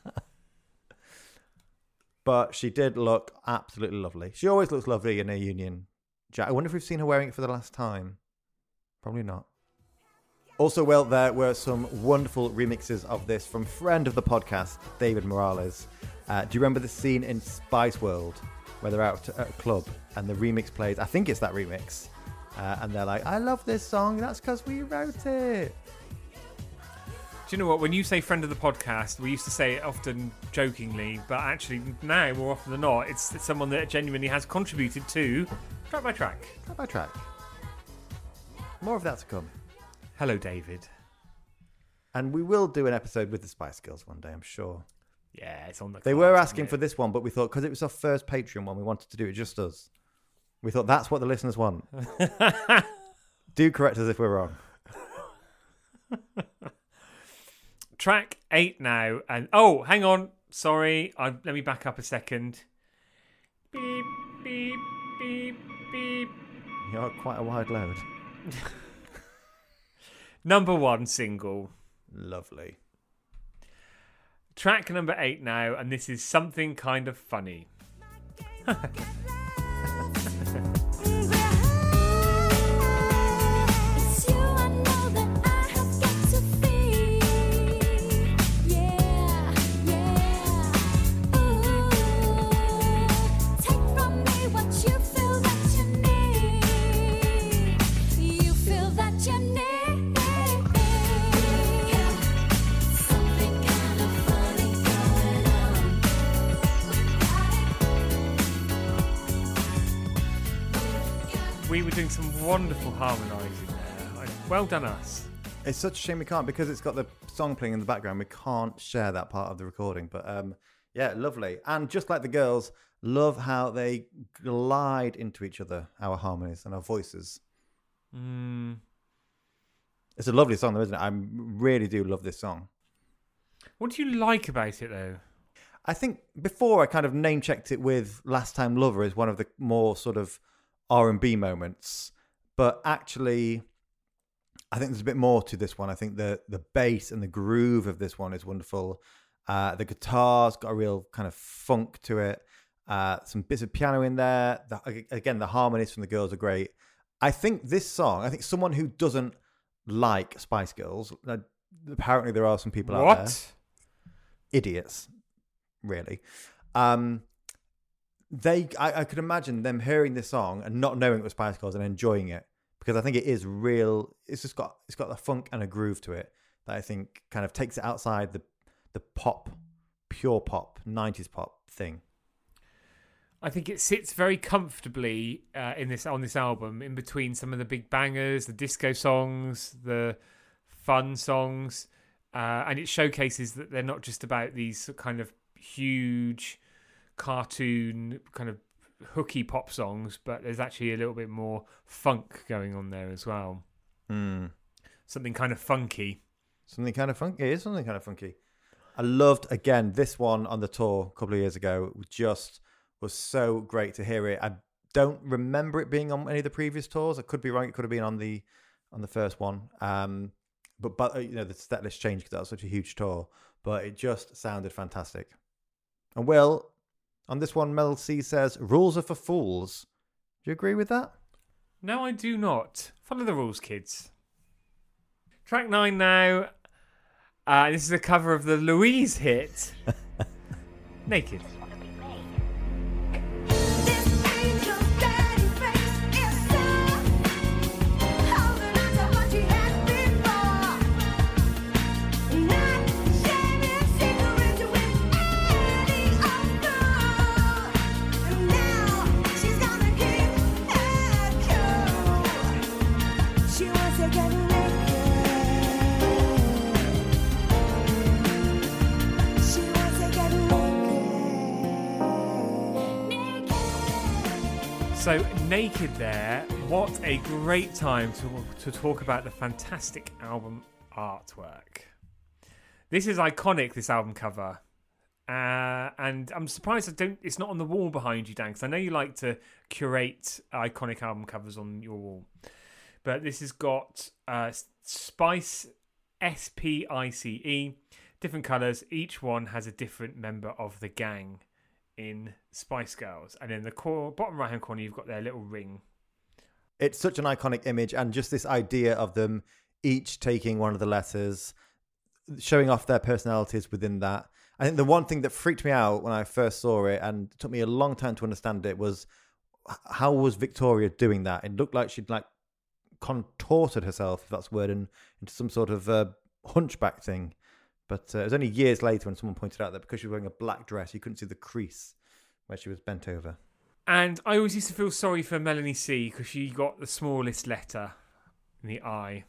But she did look absolutely lovely. She always looks lovely in her Union Jack. I wonder if we've seen her wearing it for the last time. Probably not. Also, well, there were some wonderful remixes of this from friend of the podcast, David Morales. Do you remember the scene in Spice World where they're out at a club and the remix plays? I think it's that remix. And they're like, I love this song. That's because we wrote it. Do you know what? When you say friend of the podcast, we used to say it often jokingly, but actually now more often than not, it's someone that genuinely has contributed to track by track. Track by track. More of that to come. Hello, David. And we will do an episode with the Spice Girls one day, I'm sure. Yeah, it's on the. They were asking for this one, but we thought, because it was our first Patreon one, we wanted to do it just us. We thought that's what the listeners want. Do correct us if we're wrong. Track 8 now, and oh, hang on, sorry, let me back up a second. Beep, beep, beep, beep. You're quite a wide load. Number 1 single. Lovely. Track number 8 now, and this is Something Kind of Funny. Doing some wonderful harmonising there. Well done us. It's such a shame we can't, because it's got the song playing in the background, we can't share that part of the recording. But yeah, lovely. And just like the girls, love how they glide into each other, our harmonies and our voices. It's a lovely song though, isn't it? I really do love this song. What do you like about it though? I think before I kind of name checked it with Last Time Lover is one of the more sort of R&B moments, but actually I think there's a bit more to this one. I think the bass and the groove of this one is wonderful. The guitar's got a real kind of funk to it. Some bits of piano in there. Again, the harmonies from the girls are great. I think this song, I think someone who doesn't like Spice Girls, apparently there are some people out there. Idiots, really. I could imagine them hearing this song and not knowing it was Spice Girls and enjoying it, because I think it is real. It's just got, it's got a funk and a groove to it that I think kind of takes it outside the pop pure pop, 90s pop thing? I think it sits very comfortably on this album, in between some of the big bangers, the disco songs, the fun songs, and it showcases that they're not just about these kind of huge cartoon kind of hooky pop songs, but there's actually a little bit more funk going on there as well. Mm. Something kind of funky. Something kind of funky. It is something kind of funky. I loved, again, this one on the tour a couple of years ago. It was just... was so great to hear it. I don't remember it being on any of the previous tours. I could be wrong. It could have been on the first one. But you know, the set list changed because that was such a huge tour. But it just sounded fantastic. And Will, on this one, Mel C says, "Rules are for fools." Do you agree with that? No, I do not. Follow the rules, kids. Track 9 now. This is a cover of the Louise hit, Naked. So, Naked there. What a great time to talk about the fantastic album artwork. This is iconic, this album cover. And I'm surprised it's not on the wall behind you, Dan, because I know you like to curate iconic album covers on your wall. But this has got Spice, S-P-I-C-E, different colours. Each one has a different member of the gang in Spice Girls, and in the bottom right hand corner you've got their little ring. It's such an iconic image, and just this idea of them each taking one of the letters, showing off their personalities within that. I think the one thing that freaked me out when I first saw it, and it took me a long time to understand it, was how was Victoria doing that? It looked like she'd like contorted herself, if that's a word, into some sort of hunchback thing. But it was only years later when someone pointed out that because she was wearing a black dress, you couldn't see the crease where she was bent over. And I always used to feel sorry for Melanie C because she got the smallest letter in the I.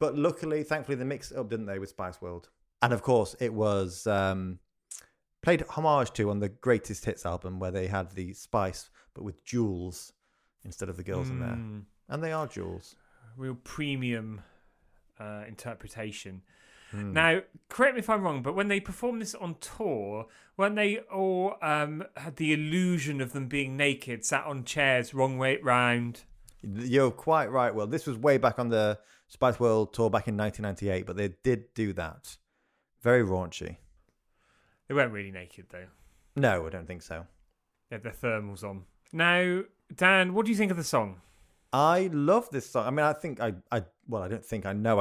But luckily, thankfully, they mixed it up, didn't they, with Spice World? And of course, it was played homage to on the Greatest Hits album, where they had the Spice, but with jewels instead of the girls in there. And they are jewels. Real premium interpretation. Mm. Now, correct me if I'm wrong, but when they performed this on tour, weren't they all had the illusion of them being naked, sat on chairs, wrong way round? You're quite right. Well, this was way back on the Spice World tour back in 1998, but they did do that. Very raunchy. They weren't really naked, though. No, I don't think so. They had their thermals on. Now, Dan, what do you think of the song? I love this song. I mean, I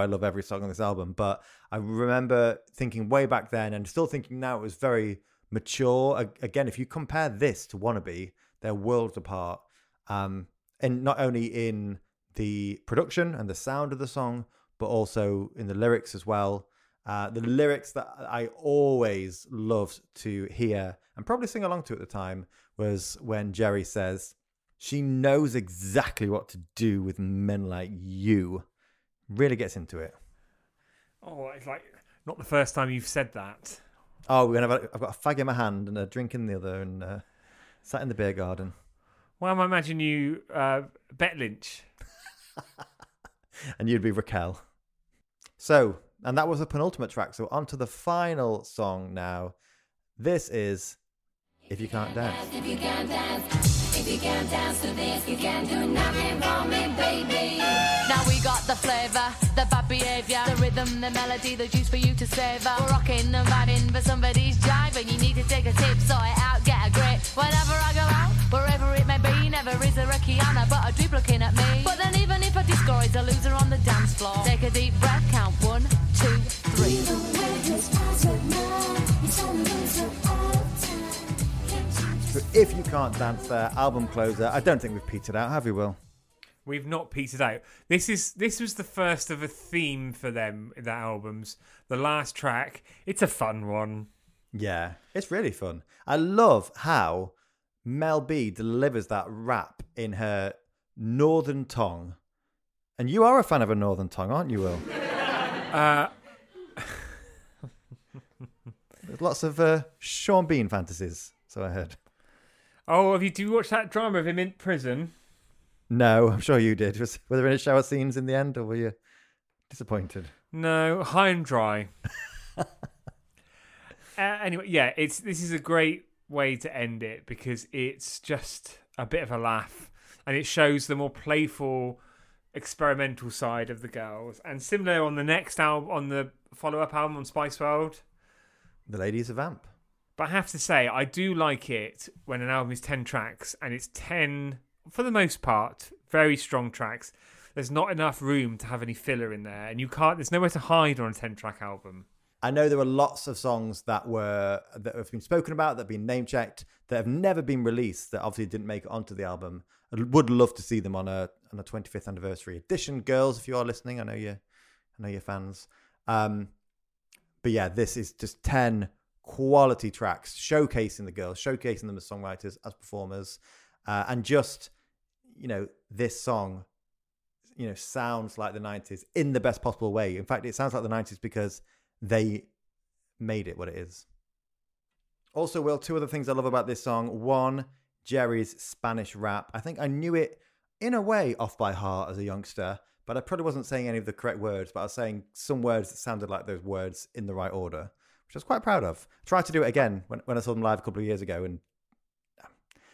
love every song on this album, but I remember thinking way back then and still thinking now it was very mature. Again, if you compare this to Wannabe, they're worlds apart. And not only in the production and the sound of the song, but also in the lyrics as well. The lyrics that I always loved to hear and probably sing along to at the time was when Jerry says, "She knows exactly what to do with men like you." Really gets into it. Oh, it's like not the first time you've said that. Oh, I've got a fag in my hand and a drink in the other, and sat in the beer garden. Well, I imagine you, Bet Lynch. And you'd be Raquel. So, and that was the penultimate track. So on to the final song now. This is If You Can't Dance. If you can't dance. If you can't dance to this, you can't do nothing for me, baby. Now we got the flavour, the bad behaviour, the rhythm, the melody, the juice for you to savour. We're rocking and vibing, but somebody's jiving. You need to take a tip, sort it out, get a grip. Whenever I go out, wherever it may be, never is a Rihanna, but I keep looking at me. But then even if I disco, it's a loser on the dance floor. Take a deep breath, count 1, 2, 3. If You Can't Dance there, album closer. I don't think we've petered out, have we, Will? We've not petered out. This was the first of a theme for them in their albums. The last track, it's a fun one. Yeah, it's really fun. I love how Mel B delivers that rap in her northern tongue. And you are a fan of a northern tongue, aren't you, Will? There's lots of Sean Bean fantasies, so I heard. Oh, do you watch that drama of him in prison? No, I'm sure you did. Were there any shower scenes in the end, or were you disappointed? No, high and dry. Anyway, yeah, this is a great way to end it because it's just a bit of a laugh, and it shows the more playful, experimental side of the girls. And similar on the next album, on the follow-up album on Spice World, the ladies are vamp. But I have to say, I do like it when an album is 10 tracks, and it's 10, for the most part, very strong tracks. There's not enough room to have any filler in there, and there's nowhere to hide on a 10-track album. I know there were lots of songs that have been spoken about, that have been name-checked, that have never been released, that obviously didn't make it onto the album. I would love to see them on a 25th anniversary edition. Girls, if you are listening, I know you're fans. But yeah, this is just 10 quality tracks showcasing the girls, showcasing them as songwriters, as performers, and just, you know, this song, you know, sounds like the 90s in the best possible way. In fact, it sounds like the 90s because they made it what it is. Also, Will, two other things I love about this song. One, Jerry's Spanish rap. I think I knew it in a way off by heart as a youngster, but I probably wasn't saying any of the correct words, but I was saying some words that sounded like those words in the right order, which I was quite proud of. I tried to do it again when I saw them live a couple of years ago, and I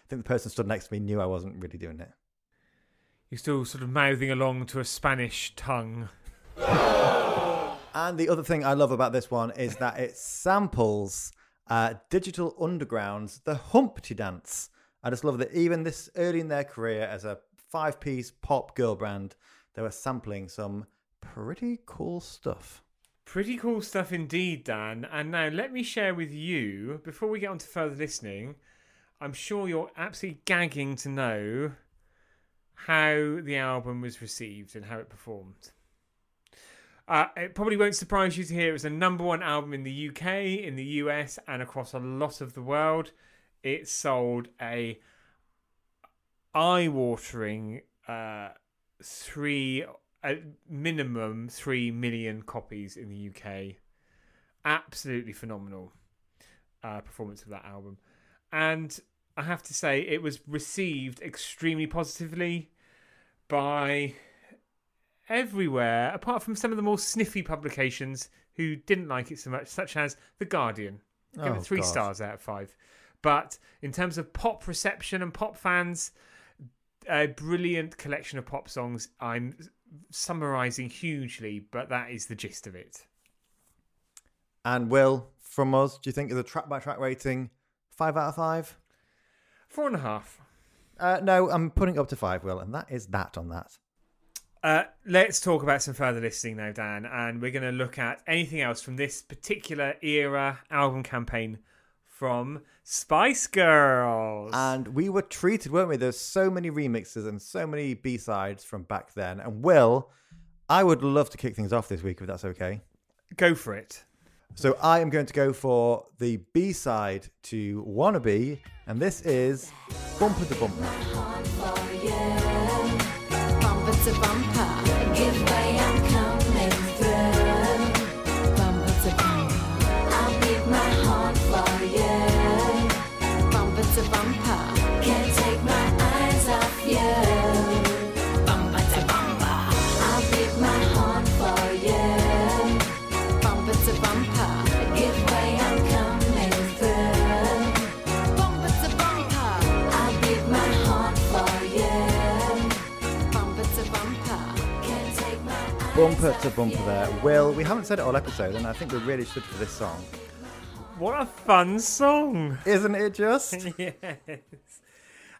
think the person stood next to me knew I wasn't really doing it. You're still sort of mouthing along to a Spanish tongue. And the other thing I love about this one is that it samples Digital Underground's The Humpty Dance. I just love that even this early in their career as a 5-piece pop girl band, they were sampling some pretty cool stuff. Pretty cool stuff indeed, Dan. And now let me share with you, before we get on to further listening, I'm sure you're absolutely gagging to know how the album was received and how it performed. It probably won't surprise you to hear it was a number 1 album in the UK, in the US, and across a lot of the world. It sold a eye-watering minimum 3 million copies in the UK. Absolutely phenomenal performance of that album. And I have to say, it was received extremely positively by everywhere, apart from some of the more sniffy publications who didn't like it so much, such as The Guardian. Give it 3 stars out of 5. But in terms of pop reception and pop fans, a brilliant collection of pop songs. I'm summarising hugely, but that is the gist of it. And Will, from us, do you think the track-by-track rating, 5 out of 5? 4.5. No, I'm putting up to 5, Will, and that is that on that. Let's talk about some further listening now, Dan, and we're going to look at anything else from this particular era album campaign from Spice Girls. And we were treated, weren't we? There's so many remixes and so many B-sides from back then. And Will, I would love to kick things off this week, if that's okay. Go for it. So I am going to go for the B-side to Wannabe, and this is Bumper to Bumper. Bumper to bumper, give way, I'm coming through. Bumper to bumper, I'll give my heart for you. Bumper to bumper, can't take my eyes off you. Bumper to bumper, I'll give my heart for you. Bumper to bumper, give way, I'm coming through. Bumper to bumper, I'll give my heart for you. Bumper to bumper there. Will, we haven't said it all episode, and I think we really should for this song. What a fun song! Isn't it just? Yes.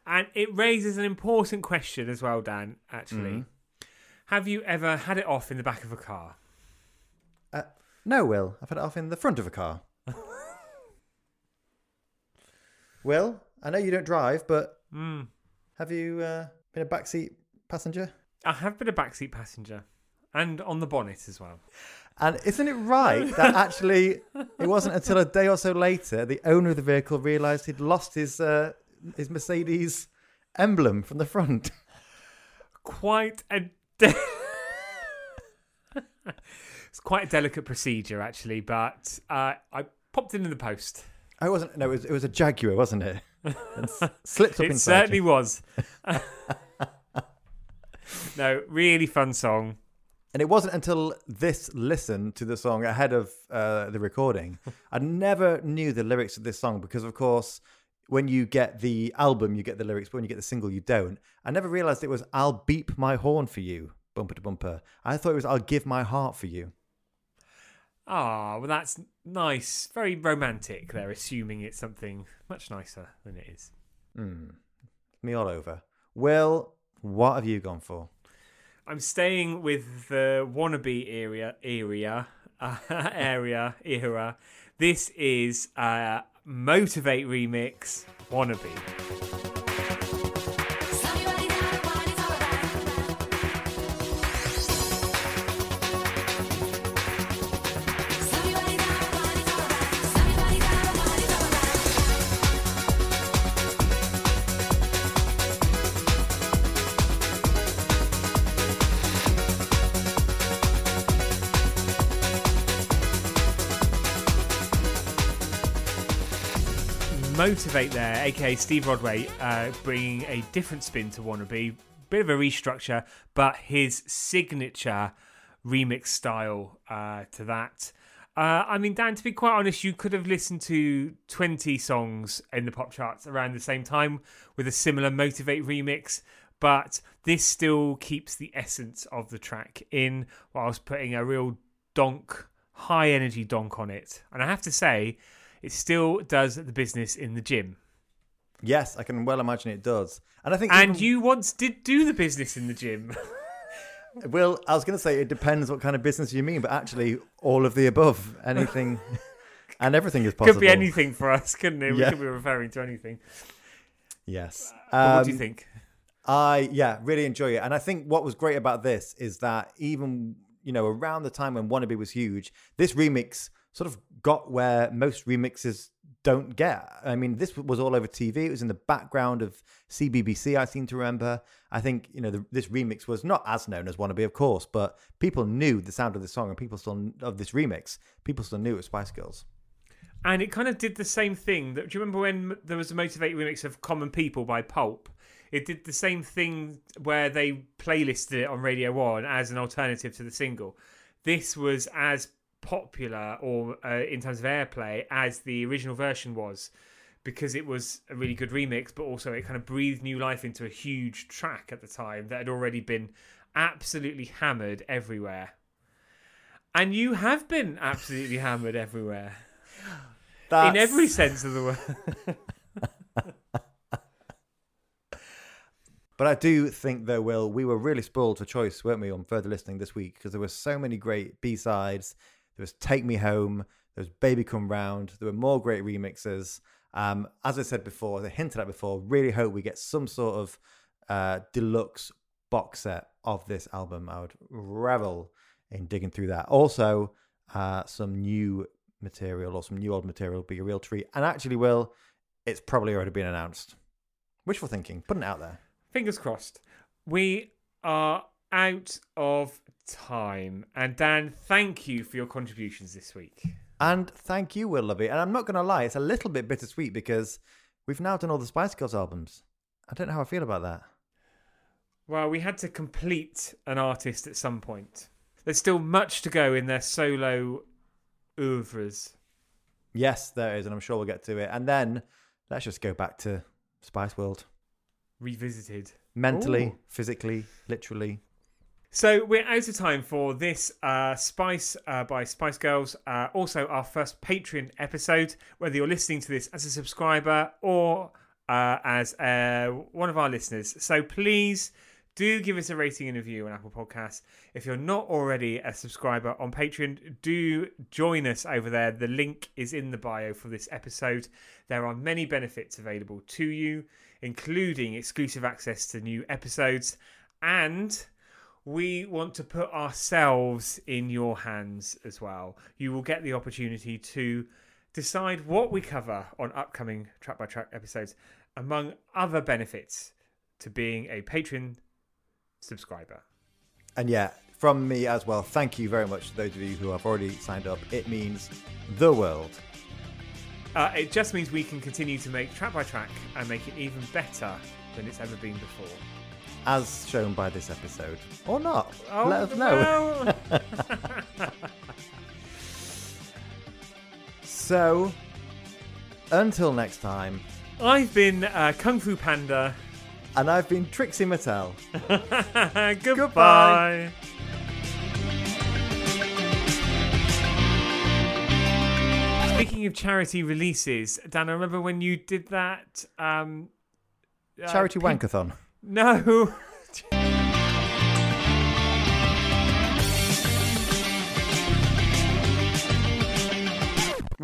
And it raises an important question as well, Dan, actually. Have you ever had it off in the back of a car? No, Will. I've had it off in the front of a car. Will, I know you don't drive, but have you been a backseat passenger? I have been a backseat passenger. And on the bonnet as well. And isn't it right that actually it wasn't until a day or so later the owner of the vehicle realised he'd lost his Mercedes emblem from the front? Quite a... It's quite a delicate procedure, actually, but I popped it in the post. I wasn't... No, it was a Jaguar, wasn't it? And slipped up inside. It certainly was. No, really fun song. And it wasn't until this listen to the song ahead of the recording. I never knew the lyrics of this song because, of course, when you get the album, you get the lyrics, but when you get the single, you don't. I never realised it was I'll Beep My Horn For You, Bumper to Bumper. I thought it was I'll Give My Heart For You. Ah, well, that's nice. Very romantic. They're assuming it's something much nicer than it is. Me all over. Will, what have you gone for? I'm staying with the Wannabe era. This is a Motivate remix, Wannabe. Motivate there, aka Steve Rodway, bringing a different spin to Wannabe. Bit of a restructure, but his signature remix style to that. I mean, Dan, to be quite honest, you could have listened to 20 songs in the pop charts around the same time with a similar Motivate remix, but this still keeps the essence of the track in whilst putting a real donk, high-energy donk on it. And I have to say... it still does the business in the gym. Yes, I can well imagine it does. And I think, and you once did do the business in the gym. Well, I was going to say it depends what kind of business you mean, but actually, all of the above, anything, and everything is possible. Could be anything for us, couldn't it? Yeah. We could be referring to anything. Yes. What do you think? I really enjoy it, and I think what was great about this is that even around the time when Wannabe was huge, this remix sort of got where most remixes don't get. I mean, this was all over TV. It was in the background of CBBC, I seem to remember. I think, this remix was not as known as Wannabe, of course, but people knew the sound of the song and people still knew it was Spice Girls. And it kind of did the same thing. Do you remember when there was a Motivate remix of Common People by Pulp? It did the same thing where they playlisted it on Radio 1 as an alternative to the single. This was as popular or in terms of airplay as the original version was, because it was a really good remix, but also it kind of breathed new life into a huge track at the time that had already been absolutely hammered everywhere. And you have been absolutely hammered everywhere. In every sense of the word. But I do think, though, Will, we were really spoiled for choice, weren't we, on further listening this week, because there were so many great B-sides. There was Take Me Home. There was Baby Come Round. There were more great remixes. As I said before, as I hinted at before, really hope we get some sort of deluxe box set of this album. I would revel in digging through that. Also, some new material or some new old material would be a real treat. And actually, Will, it's probably already been announced. Wishful thinking. Putting it out there. Fingers crossed. We are out of time. And Dan, thank you for your contributions this week. And thank you, Will Lovey. And I'm not going to lie, it's a little bit bittersweet because we've now done all the Spice Girls albums. I don't know how I feel about that. Well, we had to complete an artist at some point. There's still much to go in their solo oeuvres. Yes, there is, and I'm sure we'll get to it. And then let's just go back to Spice World. Revisited. Mentally, physically, literally. So we're out of time for this Spice by Spice Girls. Also, our first Patreon episode, whether you're listening to this as a subscriber or as one of our listeners. So please do give us a rating and review on Apple Podcasts. If you're not already a subscriber on Patreon, do join us over there. The link is in the bio for this episode. There are many benefits available to you, including exclusive access to new episodes and... we want to put ourselves in your hands as well. You will get the opportunity to decide what we cover on upcoming Track by Track episodes, among other benefits to being a Patreon subscriber. And yeah, from me as well, thank you very much to those of you who have already signed up. It means the world. It just means we can continue to make Track by Track and make it even better than it's ever been before. As shown by this episode. Or not. Oh, let us know. Well. So, until next time. I've been Kung Fu Panda. And I've been Trixie Mattel. Goodbye. Speaking of charity releases, Dan, I remember when you did that... charity wankathon. No. Well,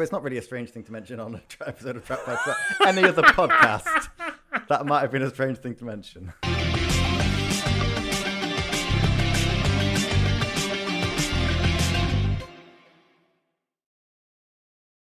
it's not really a strange thing to mention on an episode of Trap by Trap. Any other podcast, that might have been a strange thing to mention.